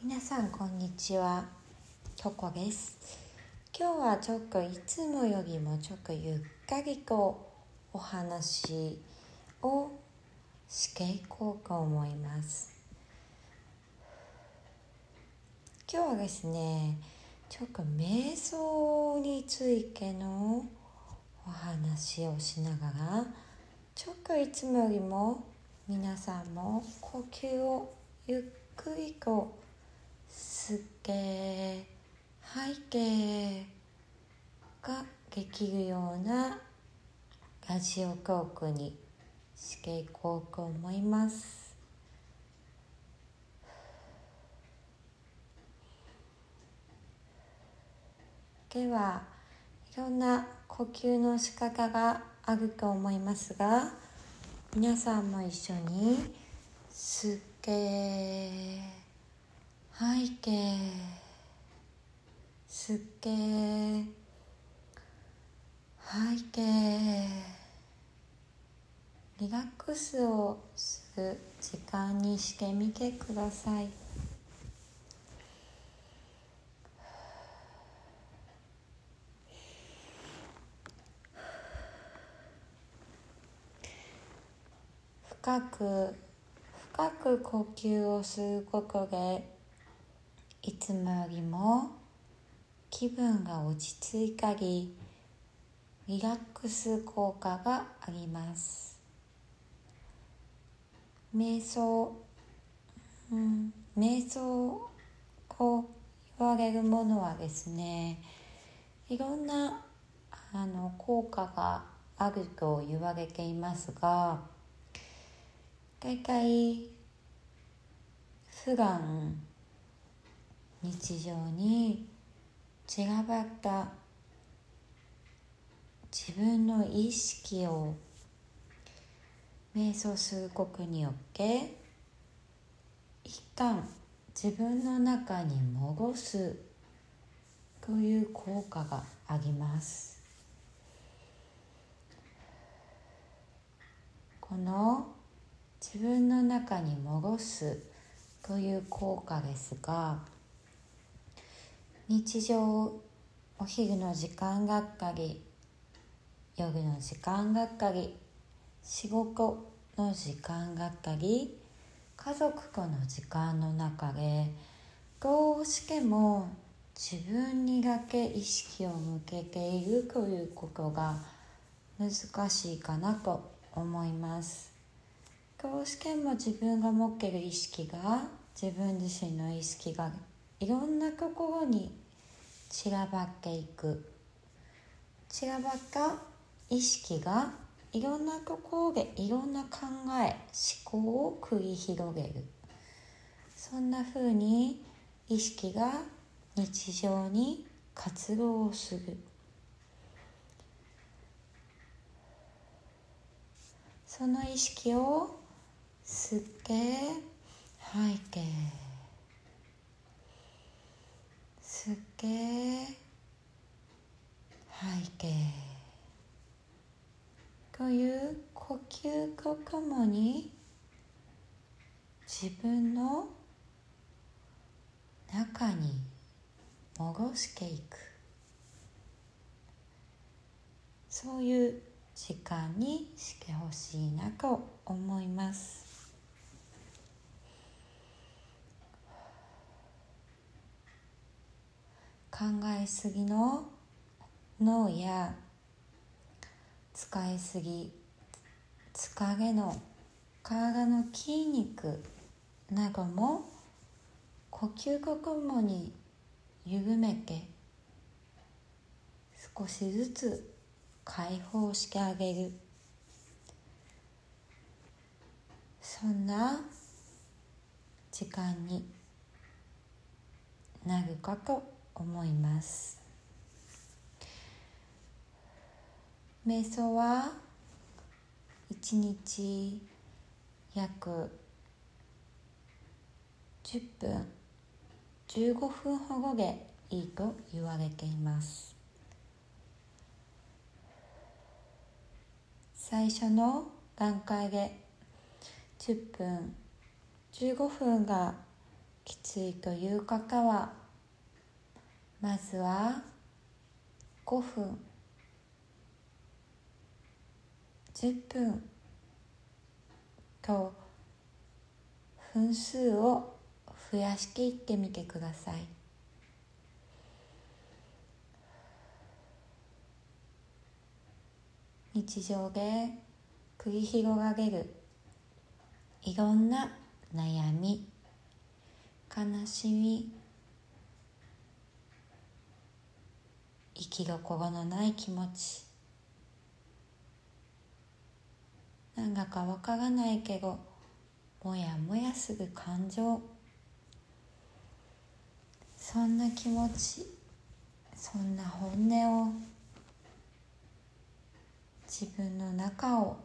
皆さんこんにちは、チョコです。今日はちょっといつもよりもちょっとゆっくりとお話をしていこうと思います。今日はですね、ちょっと瞑想についてのお話をしながら、ちょっといつもよりも皆さんも呼吸をゆっくりと吸って吐いてができるようなラジオトークにしていこうと思います。では、いろんな呼吸の仕方があると思いますが、皆さんも一緒に吸って吐いて吸って吐いてリラックスをする時間にしてみてください。深く呼吸をすることで、いつもよりも気分が落ち着いたりリラックス効果があります。瞑想と言われるものはですね、いろんな効果があると言われていますが、大体普段日常に散らばった自分の意識を瞑想することによって一旦自分の中に戻すという効果があります。この自分の中に戻すという効果ですが、日常お昼の時間だったり夜の時間だったり仕事の時間だったり家族との時間の中で、どうしても自分にだけ意識を向けているということが難しいかなと思います。どうしても自分が持っている意識が、自分自身の意識がいろんなところに散らばっていく。散らばった意識がいろんなところでいろんな考え、思考を繰り広げる。そんな風に意識が日常に活動をする。その意識を吸って吐いて吸って吐いてという呼吸とともに、自分の中に戻していく、そういう時間にしてほしいなと思います。考えすぎの脳や使いすぎ、疲れの体の筋肉なども呼吸とともに緩めて、少しずつ解放してあげる。そんな時間になるかと思います。瞑想は1日約10分、15分ほどでいいと言われています。最初の段階で10分、15分がきついという方は、まずは5分、10分と分数を増やしていってみてください。日常で繰り広げるいろんな悩み、悲しみ、生きどころのない気持ち、なんだかわからないけどもやもやする感情、そんな気持ち、そんな本音を、自分の中を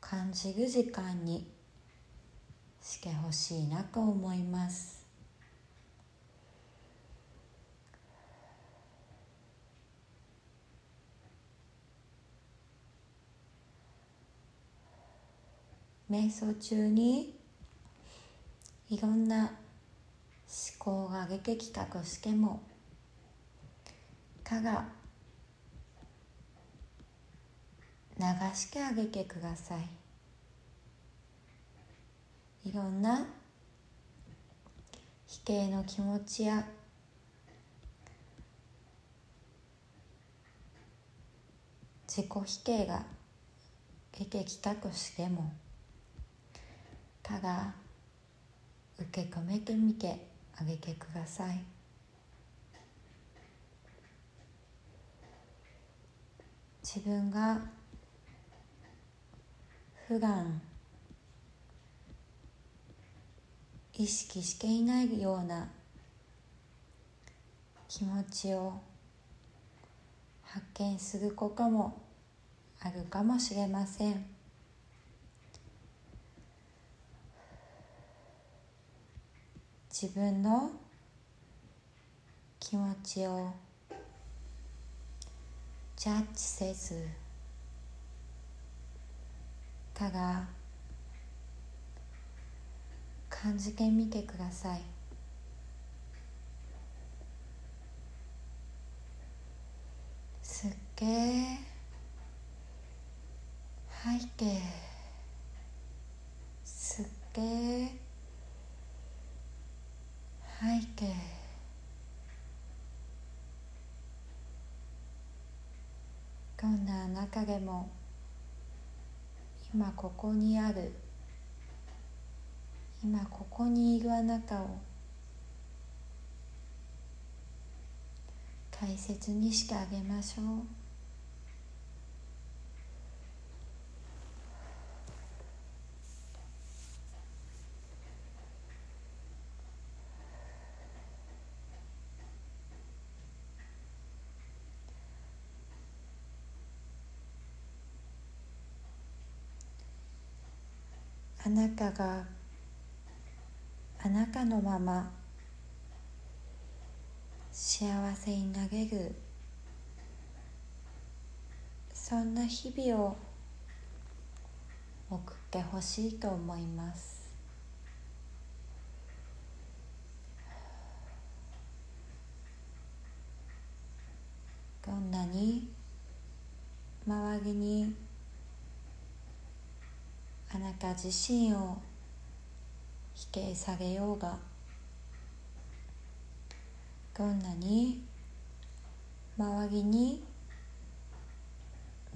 感じる時間にしてほしいなと思います。瞑想中にいろんな思考が出てきたとしても、ただ流してあげてください。いろんな否定の気持ちや自己否定が出てきたとしても、ただ受け止めてみてあげてください。自分が普段意識していないような気持ちを発見することもあるかもしれません。自分の気持ちをジャッジせず、ただ感じてみてください。吸って吐いて、吸って吐いて、どんな中でも今ここにある、今ここにいるあなたを大切にしてあげましょう。あなたがあなたのまま幸せになれる、そんな日々を送ってほしいと思います。どんなに周りにあなた自身を否定されようが、どんなに周りに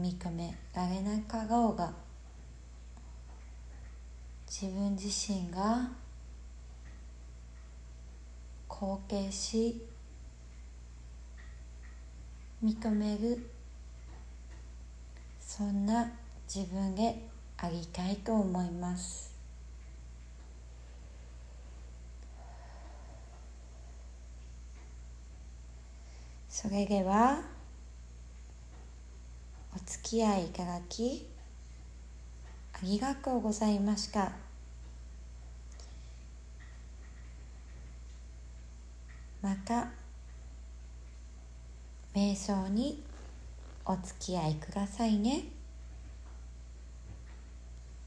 認められなかろうが、自分自身が貢献し認める、そんな自分でありたいと思います。それではお付き合いいただきありがとうございました。また瞑想にお付き合いくださいね。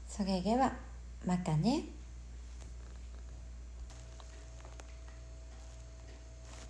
それではまたね。